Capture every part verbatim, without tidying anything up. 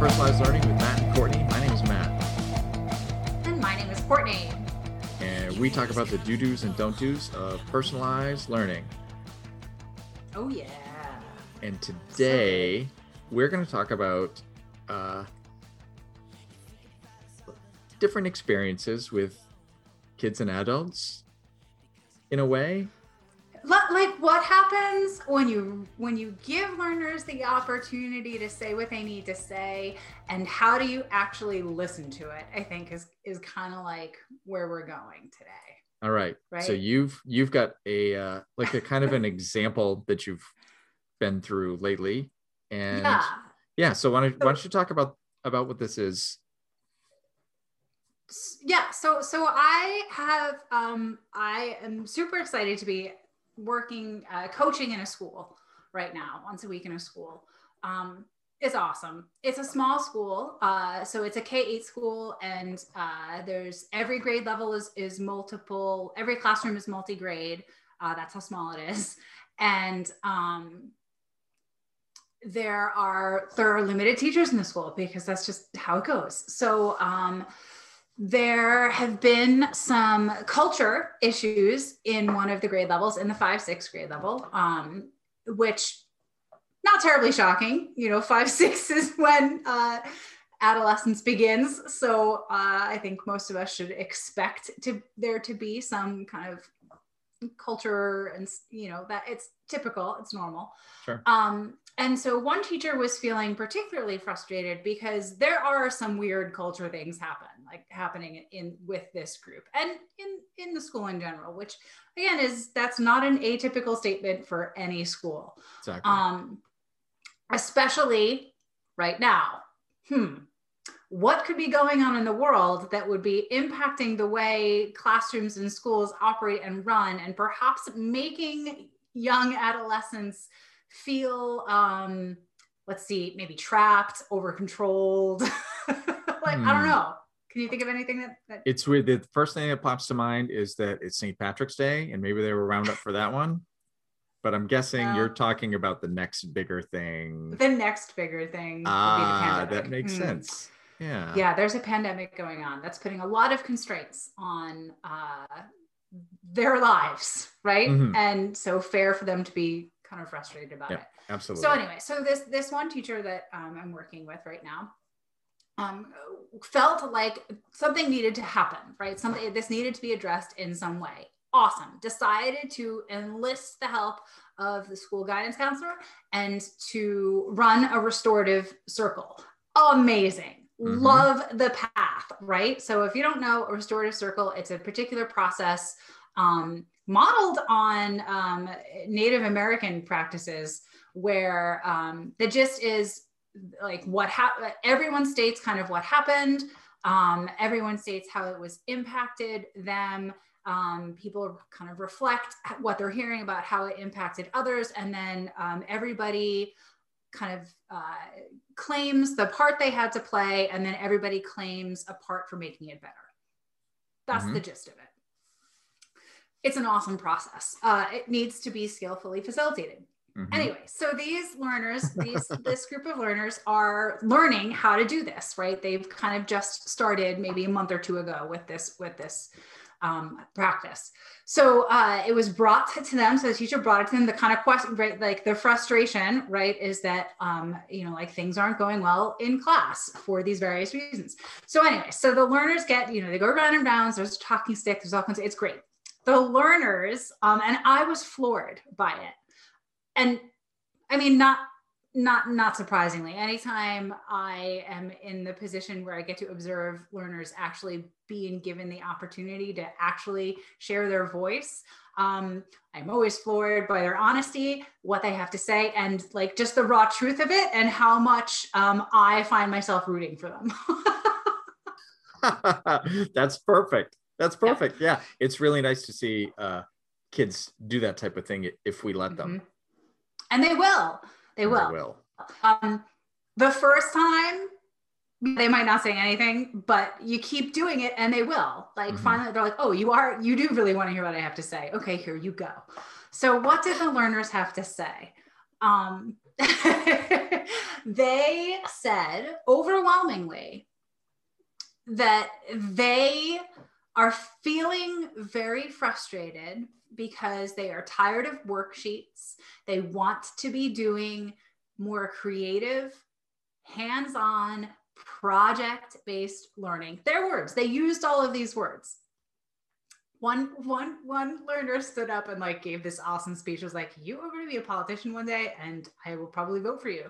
Personalized Learning with Matt and Courtney. My name is Matt. And my name is Courtney. And we talk about the do-dos and don't-dos of personalized learning. Oh, yeah. And today, we're going to talk about uh, different experiences with kids and adults, in a way. Like what happens when you when you give learners the opportunity to say what they need to say, and how do you actually listen to it, I think is is kind of like where we're going today. All right. Right? So you've you've got a uh, like a kind of an example that you've been through lately, and yeah. yeah so why don't, why don't you talk about about what this is? Yeah. So so I have um, I am super excited to be working, uh, coaching in a school right now, once a week in a school. Um, it's awesome. It's a small school. Uh, so it's a K eight school, and uh, there's every grade level is, is multiple. Every classroom is multi-grade. Uh, that's how small it is. And um, there are, there are limited teachers in the school because that's just how it goes. So um, there have been some culture issues in one of the grade levels, in the five, six grade level, um, which not terribly shocking, you know, five, six is when uh, adolescence begins. So uh, I think most of us should expect to there to be some kind of culture, and, you know, that it's typical, it's normal. Sure. Um, And so one teacher was feeling particularly frustrated because there are some weird culture things happen, like happening in with this group and in, in the school in general, which again is, that's not an atypical statement for any school. Exactly. Um, especially right now. Hmm. What could be going on in the world that would be impacting the way classrooms and schools operate and run, and perhaps making young adolescents feel, um, let's see, maybe trapped, over controlled. like, hmm. I don't know. Can you think of anything that, that it's weird? The first thing that pops to mind is that it's Saint Patrick's Day, and maybe they were round up for that one, but I'm guessing no. You're talking about the next bigger thing. The next bigger thing. Ah, would be the pandemic. That makes mm. sense. Yeah. Yeah. There's a pandemic going on. That's putting a lot of constraints on, uh, their lives. Right. Mm-hmm. And so fair for them to be kind of frustrated about yeah, it. Absolutely. So anyway, so this this one teacher that um, I'm working with right now um, felt like something needed to happen, right? Something this needed to be addressed in some way. Awesome. Decided to enlist the help of the school guidance counselor and to run a restorative circle. Amazing. Mm-hmm. Love the path, right? So if you don't know, a restorative circle, it's a particular process um, modeled on um, Native American practices, where um, the gist is like what happened. Everyone states kind of what happened. Um, everyone states how it was impacted them. Um, people kind of reflect what they're hearing about how it impacted others, and then um, everybody kind of uh, claims the part they had to play, and then everybody claims a part for making it better. That's mm-hmm. the gist of it. It's an awesome process. Uh, it needs to be skillfully facilitated. Mm-hmm. Anyway, so these learners, these this group of learners are learning how to do this, right? They've kind of just started maybe a month or two ago with this with this um, practice. So uh, it was brought to them. So the teacher brought it to them. The kind of question, right? Like the frustration, right? Is that um, you know, like things aren't going well in class for these various reasons. So anyway, so the learners get, you know, they go round and rounds. There's a talking stick. There's all kinds of, it's great. The learners, um, and I was floored by it. And I mean, not, not, not surprisingly, anytime I am in the position where I get to observe learners actually being given the opportunity to actually share their voice, um, I'm always floored by their honesty, what they have to say, and like just the raw truth of it, and how much um, I find myself rooting for them. That's perfect. That's perfect. Yeah. yeah. It's really nice to see uh, kids do that type of thing if we let them. And they will. They will. They will. Um, the first time, they might not say anything, but you keep doing it and they will. Like mm-hmm. finally, they're like, oh, you are, you do really want to hear what I have to say. Okay, here you go. So what did the learners have to say? Um, They said overwhelmingly that they are feeling very frustrated because they are tired of worksheets. They want to be doing more creative, hands-on, project-based learning. Their words, they used all of these words. One, one, one learner stood up and like gave this awesome speech. It was like, you are going to be a politician one day and I will probably vote for you.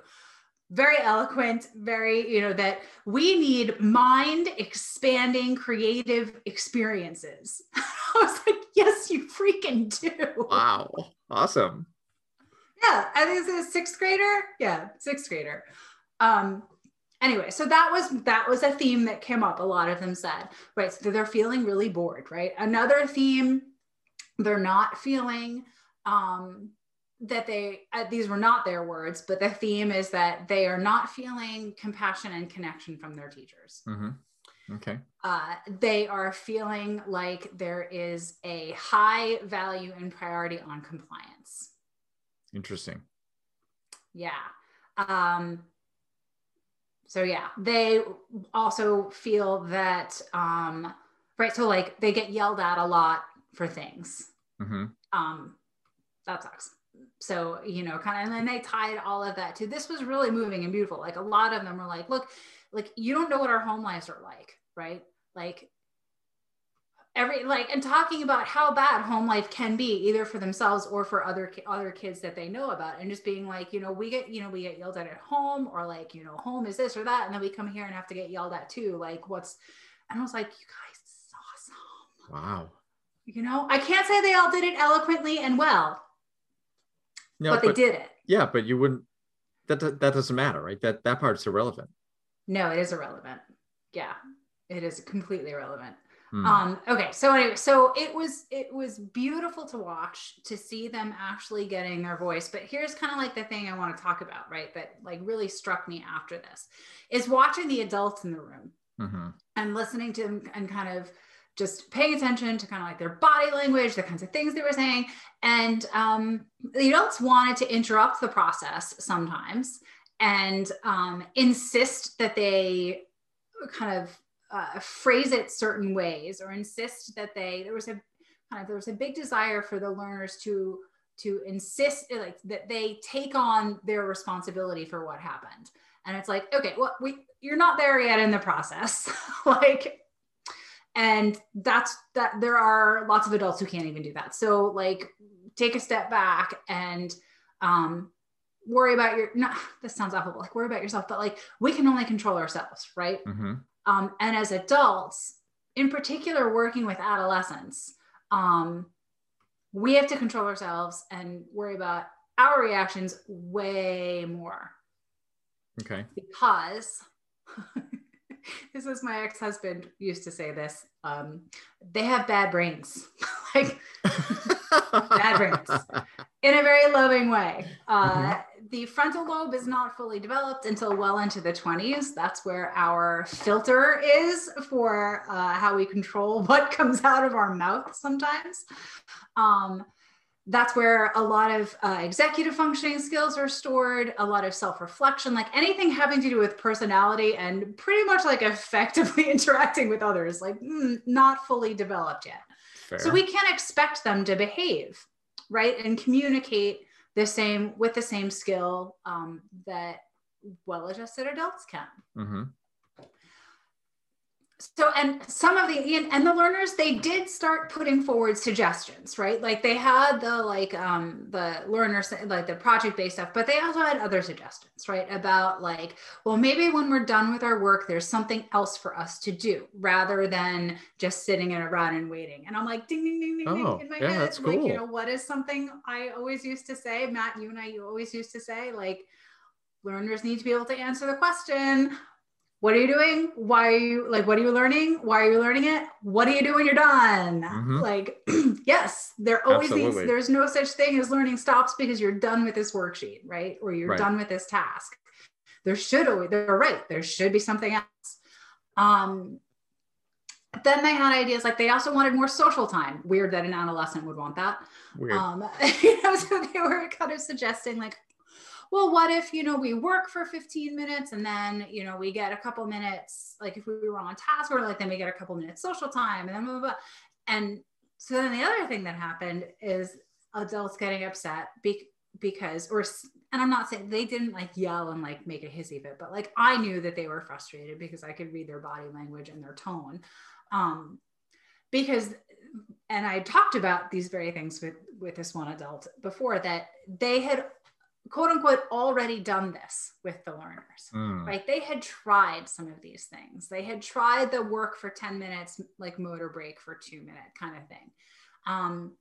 Very eloquent, very, you know, that we need mind expanding creative experiences. I was like, yes, you freaking do. Wow. Awesome. Yeah. I think it's a sixth grader. Yeah. Sixth grader. Um, Anyway, so that was that was a theme that came up. A lot of them said, right, so they're feeling really bored, right? Another theme, they're not feeling um, that they, uh, these were not their words, but the theme is that they are not feeling compassion and connection from their teachers. Mm-hmm. Okay. Uh, they are feeling like there is a high value and priority on compliance. Interesting. Yeah. Um, So yeah, they also feel that, um, right, so like they get yelled at a lot for things. Mm-hmm. Um, that sucks. So, you know, kind of, and then they tied all of that to, this was really moving and beautiful. Like a lot of them were like, look, like you don't know what our home lives are like, right? Like every, like, and talking about how bad home life can be either for themselves or for other, other kids that they know about, and just being like, you know, we get, you know, we get yelled at at home, or like, you know, home is this or that. And then we come here and have to get yelled at too. Like what's, and I was like, you guys, this is awesome. Wow. You know, I can't say they all did it eloquently and well, no, but, but they did it. Yeah. But you wouldn't, that, that doesn't matter, right? That, that part's irrelevant. No, it is irrelevant. Yeah. It is completely irrelevant. Mm. Um, okay. So anyway, so it was, it was beautiful to watch, to see them actually getting their voice. But here's kind of like the thing I want to talk about, right? That like really struck me after this is watching the adults in the room, mm-hmm. and listening to them and kind of just paying attention to kind of like their body language, the kinds of things they were saying. And, um, the adults wanted to interrupt the process sometimes and, um, insist that they kind of Uh, phrase it certain ways, or insist that they, there was a kind of, there was a big desire for the learners to, to insist like that they take on their responsibility for what happened. And it's like, okay, well, we, you're not there yet in the process. Like, and that's that there are lots of adults who can't even do that. So like, take a step back and, um, worry about your, no, this sounds awful, like worry about yourself, but like, we can only control ourselves. Right. Mm-hmm. Um, and as adults, in particular, working with adolescents, um, we have to control ourselves and worry about our reactions way more. Okay. Because this is my ex-husband used to say this. Um, they have bad brains, like bad brains, in a very loving way. Uh, mm-hmm. The frontal lobe is not fully developed until well into the twenties. That's where our filter is for uh, how we control what comes out of our mouth sometimes. Um, that's where a lot of uh, executive functioning skills are stored, a lot of self-reflection, like anything having to do with personality and pretty much like effectively interacting with others, like mm, not fully developed yet. Fair. So we can't expect them to behave, right, and communicate the same with the same skill um, that well-adjusted adults can. Mm-hmm. So, and some of the, and, and the learners, they did start putting forward suggestions, right? Like they had the, like um, the learners, like the project-based stuff, but they also had other suggestions, right? About like, well, maybe when we're done with our work, there's something else for us to do rather than just sitting around and waiting. And I'm like, ding, ding, ding, ding, oh, ding in my yeah, head. That's cool. Like, you know, what is something I always used to say, Matt, you and I, you always used to say, like, learners need to be able to answer the question, what are you doing? Why are you like, what are you learning? Why are you learning it? What do you do when you're done? Mm-hmm. Like, yes, there always needs, there's no such thing as learning stops because you're done with this worksheet, right? Or you're right. done with this task. There should always, they're right. There should be something else. Um, then they had ideas like they also wanted more social time. Weird that an adolescent would want that. Weird. Um, you know, so they were kind of suggesting like, well, what if, you know, we work for fifteen minutes and then, you know, we get a couple minutes, like if we were on task or like, then we get a couple minutes social time and then blah, blah, blah. And so then the other thing that happened is adults getting upset be because, or, and I'm not saying they didn't like yell and like make a hissy fit, but like, I knew that they were frustrated because I could read their body language and their tone. Um, because, and I talked about these very things with, with this one adult before, that they had quote unquote already done this with the learners, mm. right? They had tried some of these things. They had tried the work for ten minutes, like motor break for two minute kind of thing. Um,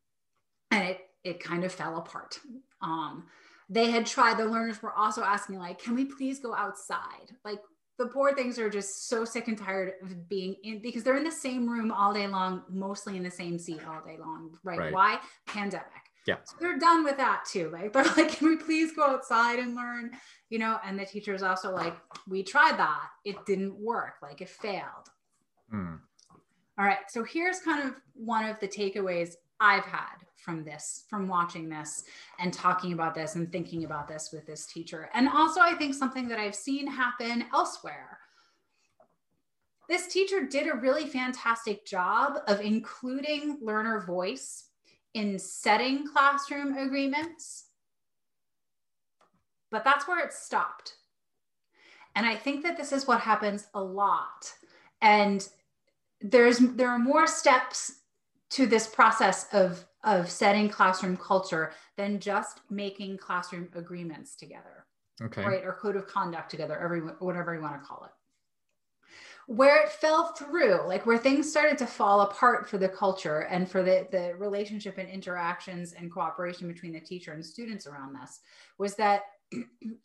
and it, it kind of fell apart. Um, they had tried, the learners were also asking like, can we please go outside? Like, the poor things are just so sick and tired of being in, because they're in the same room all day long, mostly in the same seat all day long, right? right. Why? Pandemic. Yeah. So they're done with that too. Like, they're like, can we please go outside and learn, you know? And the teacher's also like, we tried that. It didn't work. Like, it failed. Mm. All right. So here's kind of one of the takeaways I've had from this, from watching this and talking about this and thinking about this with this teacher. And also I think something that I've seen happen elsewhere. This teacher did a really fantastic job of including learner voice in setting classroom agreements, but that's where it stopped. And I think that this is what happens a lot. And there's, there are more steps to this process of, of setting classroom culture than just making classroom agreements together, okay. right? Or code of conduct together, every, whatever you want to call it. Where it fell through, like where things started to fall apart for the culture and for the, the relationship and interactions and cooperation between the teacher and students around this, was that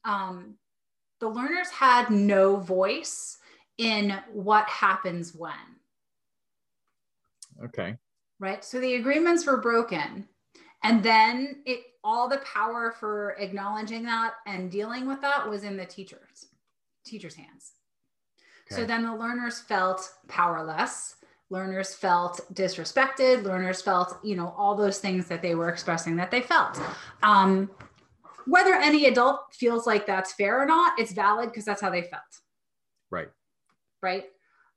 um, the learners had no voice in what happens when. Okay. Right. So the agreements were broken, and then it, all the power for acknowledging that and dealing with that was in the teachers, teachers' hands. Okay. So then the learners felt powerless, learners felt disrespected, learners felt, you know, all those things that they were expressing that they felt. Um, whether any adult feels like that's fair or not, it's valid because that's how they felt. Right. Right.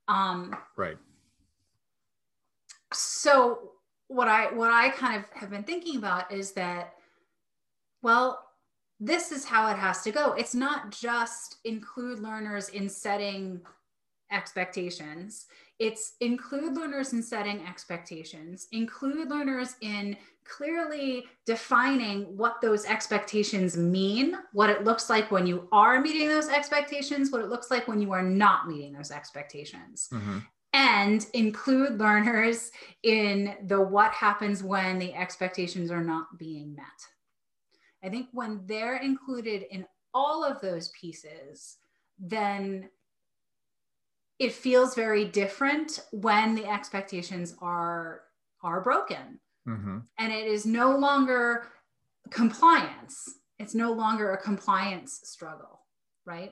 Um, right. So what I, what I kind of have been thinking about is that, well, this is how it has to go. It's not just include learners in setting expectations. It's include learners in setting expectations, include learners in clearly defining what those expectations mean, what it looks like when you are meeting those expectations, what it looks like when you are not meeting those expectations. Mm-hmm. And include learners in the what happens when the expectations are not being met. I think when they're included in all of those pieces, then it feels very different when the expectations are, are broken. Mm-hmm. And it is no longer compliance. It's no longer a compliance struggle, right?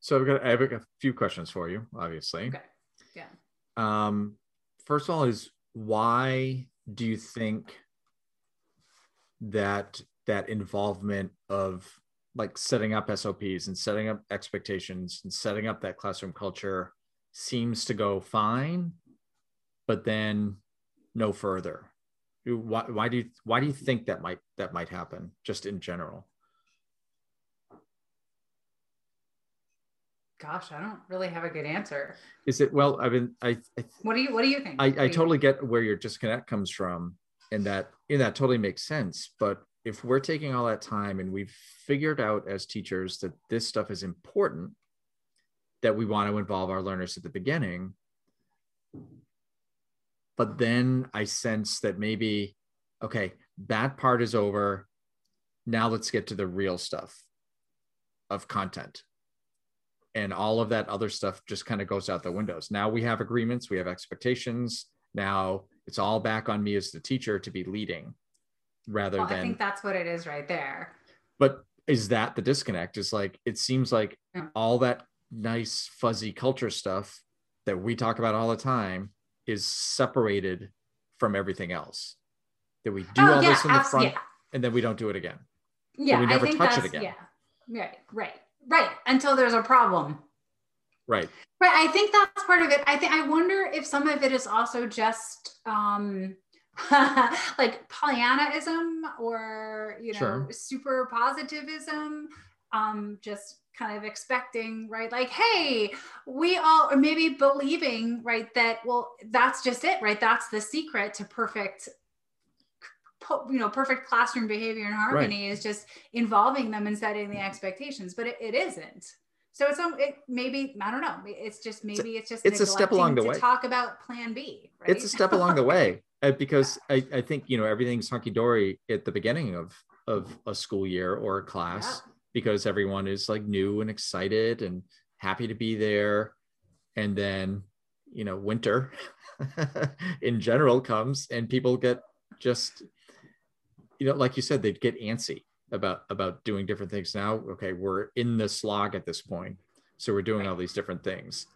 So I've got, I've got a few questions for you, obviously. Okay. Yeah. Um, first of all is, why do you think that that involvement of like setting up S O Ps and setting up expectations and setting up that classroom culture seems to go fine, but then no further? Why, why do you, why do you think that might, that might happen just in general? Gosh, I don't really have a good answer. Is it, well, I mean, I, I what do you, what do you think? I, I totally get where your disconnect comes from, and that, and that totally makes sense. But if we're taking all that time and we've figured out as teachers that this stuff is important, that we want to involve our learners at the beginning, but then I sense that maybe, okay, that part is over. Now let's get to the real stuff of content. And all of that other stuff just kind of goes out the windows. Now we have agreements, we have expectations. Now it's all back on me as the teacher to be leading rather well, than- I think that's what it is right there. But is that the disconnect? Is like, it seems like yeah. all that nice fuzzy culture stuff that we talk about all the time is separated from everything else. That we do oh, all yeah, this in the front yeah. and then we don't do it again. Yeah, so we never I think touch that's, it again. Yeah, right, right, right. Until there's a problem. Right. Right. I think that's part of it. I think I wonder if some of it is also just um, like Pollyannaism or you know sure. super positivism, um, just kind of expecting right, like hey, we all, or maybe believing right that well that's just it right, that's the secret to perfect. You know, perfect classroom behavior and harmony right. is just involving them and setting the expectations, but it, it isn't. So it's it maybe I don't know. It's just maybe it's just it's a step along the way. Talk about Plan B. Right? It's a step along the way because yeah. I, I think you know everything's hunky dory at the beginning of of a school year or a class yeah. because everyone is like new and excited and happy to be there, and then you know winter in general comes and people get just. You know, like you said, they'd get antsy about about doing different things. Now, okay, we're in the slog at this point, so we're doing all these different things.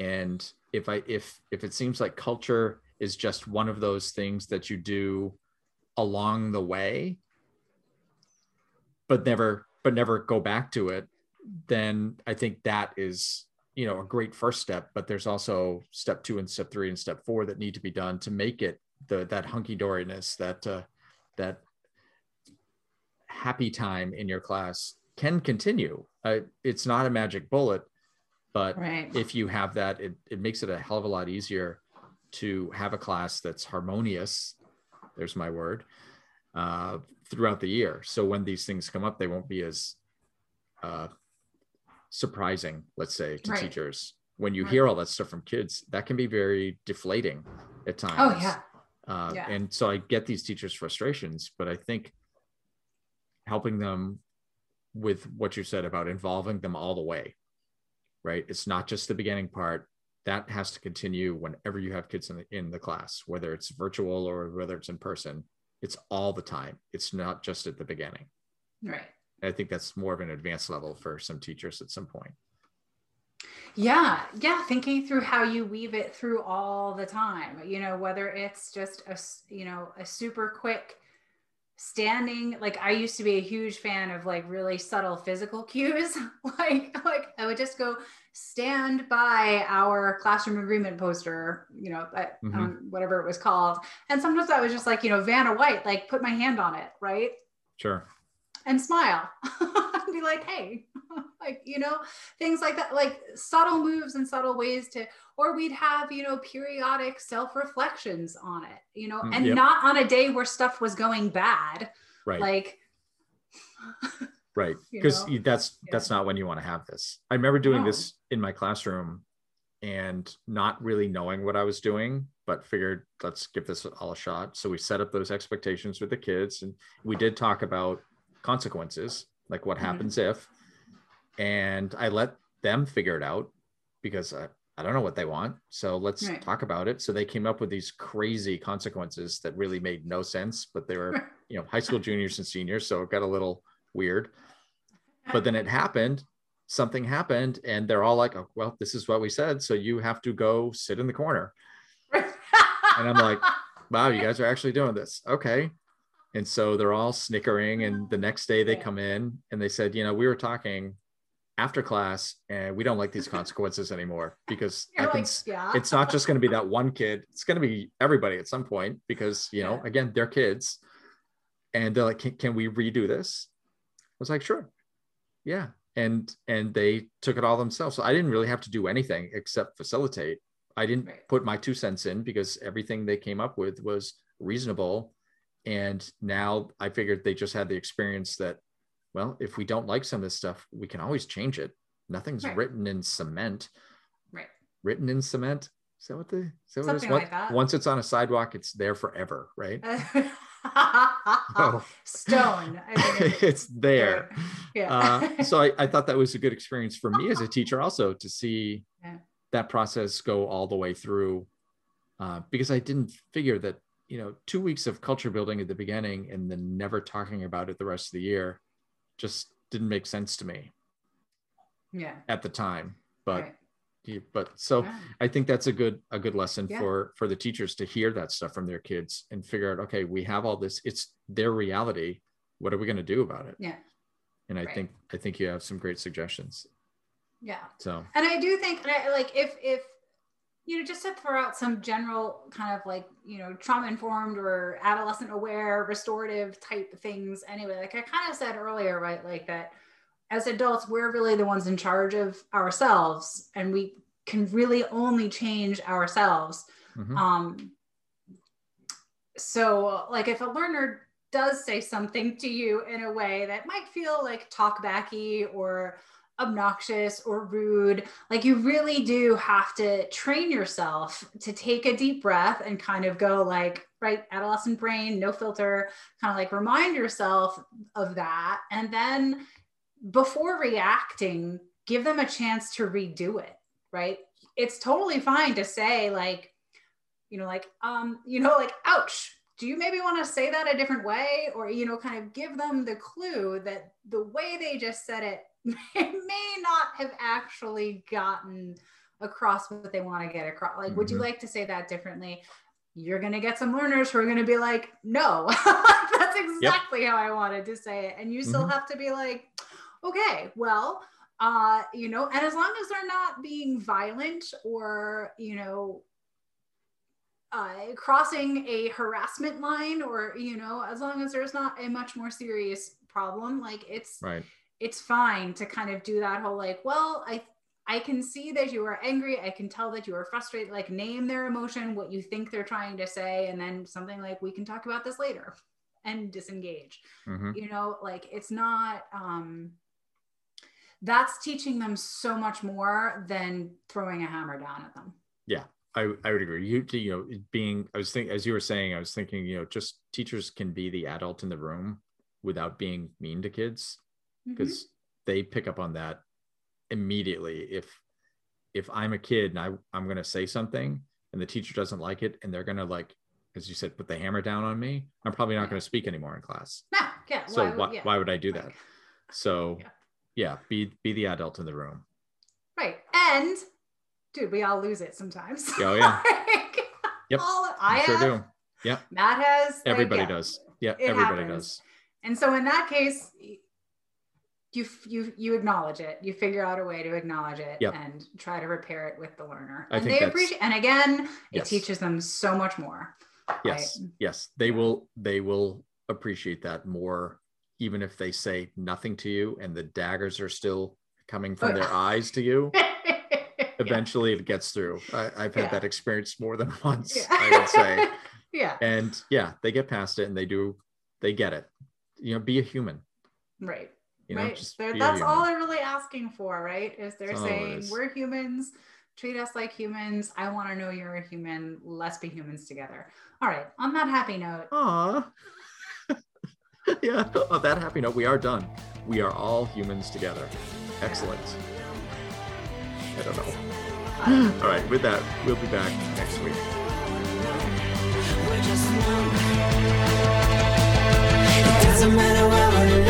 And if I if if it seems like culture is just one of those things that you do along the way, but never but never go back to it, then I think that is you know a great first step. But there's also step two and step three and step four that need to be done to make it the that hunky-doriness that. Uh, that happy time in your class can continue. Uh, it's not a magic bullet, but right. if you have that, it, it makes it a hell of a lot easier to have a class that's harmonious, there's my word, uh, throughout the year. So when these things come up, they won't be as uh, surprising, let's say, to right. teachers. When you right. hear all that stuff from kids, that can be very deflating at times. Oh, yeah. Uh, yeah. And so I get these teachers' frustrations, but I think helping them with what you said about involving them all the way, right? It's not just the beginning part. That has to continue whenever you have kids in the, in the class, whether it's virtual or whether it's in person. It's all the time. It's not just at the beginning. Right. And I think that's more of an advanced level for some teachers at some point. Yeah. Yeah. Thinking through how you weave it through all the time, you know, whether it's just a, you know, a super quick standing, like I used to be a huge fan of like really subtle physical cues. like, like I would just go stand by our classroom agreement poster, you know, that, mm-hmm. um, whatever it was called. And sometimes I was just like, you know, Vanna White, like put my hand on it. Right. Sure. And smile and be like, hey, like, you know, things like that, like subtle moves and subtle ways to, or we'd have, you know, periodic self-reflections on it, you know, and yep. not on a day where stuff was going bad. Right. Like, right. Because that's, yeah. that's not when you want to have this. I remember doing no. this in my classroom and not really knowing what I was doing, but figured let's give this all a shot. So we set up those expectations with the kids and we did talk about consequences, like what happens mm-hmm. if, and I let them figure it out because I, I don't know what they want. So let's right. talk about it. So they came up with these crazy consequences that really made no sense, but they were, you know, high school juniors and seniors. So it got a little weird, but then it happened, something happened and they're all like, oh, well, this is what we said. So you have to go sit in the corner. And I'm like, wow, you guys are actually doing this. Okay. And so they're all snickering and the next day they come in and they said, you know, we were talking after class and we don't like these consequences anymore because I can, like, yeah. it's not just going to be that one kid. It's going to be everybody at some point because, you know, again, they're kids and they're like, can, can we redo this? I was like, sure. Yeah. And, and they took it all themselves. So I didn't really have to do anything except facilitate. I didn't put my two cents in because everything they came up with was reasonable. And now I figured they just had the experience that, well, if we don't like some of this stuff, we can always change it. Nothing's right. written in cement. Right. Written in cement. Is that what the, is that something what it is? Like once, that. Once it's on a sidewalk, it's there forever, right? oh. Stone. I mean, it's, it's there. Yeah. uh, so I, I thought that was a good experience for me as a teacher also to see yeah. that process go all the way through uh, because I didn't figure that you know, two weeks of culture building at the beginning and then never talking about it the rest of the year just didn't make sense to me. Yeah. At the time, but, right. but so yeah. I think that's a good, a good lesson yeah. for, for the teachers to hear that stuff from their kids and figure out, okay, we have all this, it's their reality. what are we going to do about it? Yeah. And I right. think, I think you have some great suggestions. Yeah. So, and I do think that, like, if, if, you know, just to throw out some general kind of like, you know, trauma informed or adolescent aware, restorative type things anyway, like I kind of said earlier, right? Like that as adults, we're really the ones in charge of ourselves, and we can really only change ourselves. Mm-hmm. Um, so like if a learner does say something to you in a way that might feel like talkbacky or obnoxious or rude, like you really do have to train yourself to take a deep breath and kind of go like, right, adolescent brain, no filter, kind of like remind yourself of that. And then before reacting, give them a chance to redo it, right? It's totally fine to say like, you know, like, um, you know, like, ouch, do you maybe want to say that a different way? Or, you know, kind of give them the clue that the way they just said it may not have actually gotten across what they want to get across. Like, mm-hmm. would you like to say that differently? You're going to get some learners who are going to be like, no, that's exactly yep. how I wanted to say it. And you still mm-hmm. have to be like, okay, well, uh, you know, and as long as they're not being violent or, you know, Uh, crossing a harassment line, or, you know, as long as there's not a much more serious problem, like it's, right. it's fine to kind of do that whole, like, well, I, I can see that you are angry. I can tell that you are frustrated, like name their emotion, what you think they're trying to say. And then something like, we can talk about this later, and disengage, mm-hmm. you know, like it's not, um, that's teaching them so much more than throwing a hammer down at them. Yeah. I, I would agree. You, you know, being, I was thinking, as you were saying, I was thinking, you know, just teachers can be the adult in the room without being mean to kids, because mm-hmm. they pick up on that immediately. If, if I'm a kid and I, I'm going to say something and the teacher doesn't like it, and they're going to, like, as you said, put the hammer down on me, I'm probably not yeah. going to speak anymore in class. No, yeah. So why, why, yeah. why would I do that? So yeah. yeah, be, be the adult in the room. Right. And dude, we all lose it sometimes. Oh yeah. like, yep. All I have, sure do. Yep. Matt has. Like, everybody yeah, does. Yeah. Everybody happens. does. And so in that case, you you you acknowledge it. You figure out a way to acknowledge it yep. and try to repair it with the learner. I and think they appreciate. And again, yes. it teaches them so much more. Yes. Right? Yes. They will. They will appreciate that more, even if they say nothing to you and the daggers are still coming from oh. their eyes to you. Eventually yeah. it gets through. I, I've had yeah. that experience more than once, yeah. I would say. yeah. And yeah, they get past it and they do, they get it. You know, be a human. Right. You know, right. Just be a human. That's all they're really asking for, right? Is they're saying, we're humans, treat us like humans. I want to know you're a human. Let's be humans together. All right. On that happy note. Aw. yeah. On that happy note, we are done. We are all humans together. Excellent. Yeah. I don't know. All right, with that, we'll be back next week. It doesn't matter where we're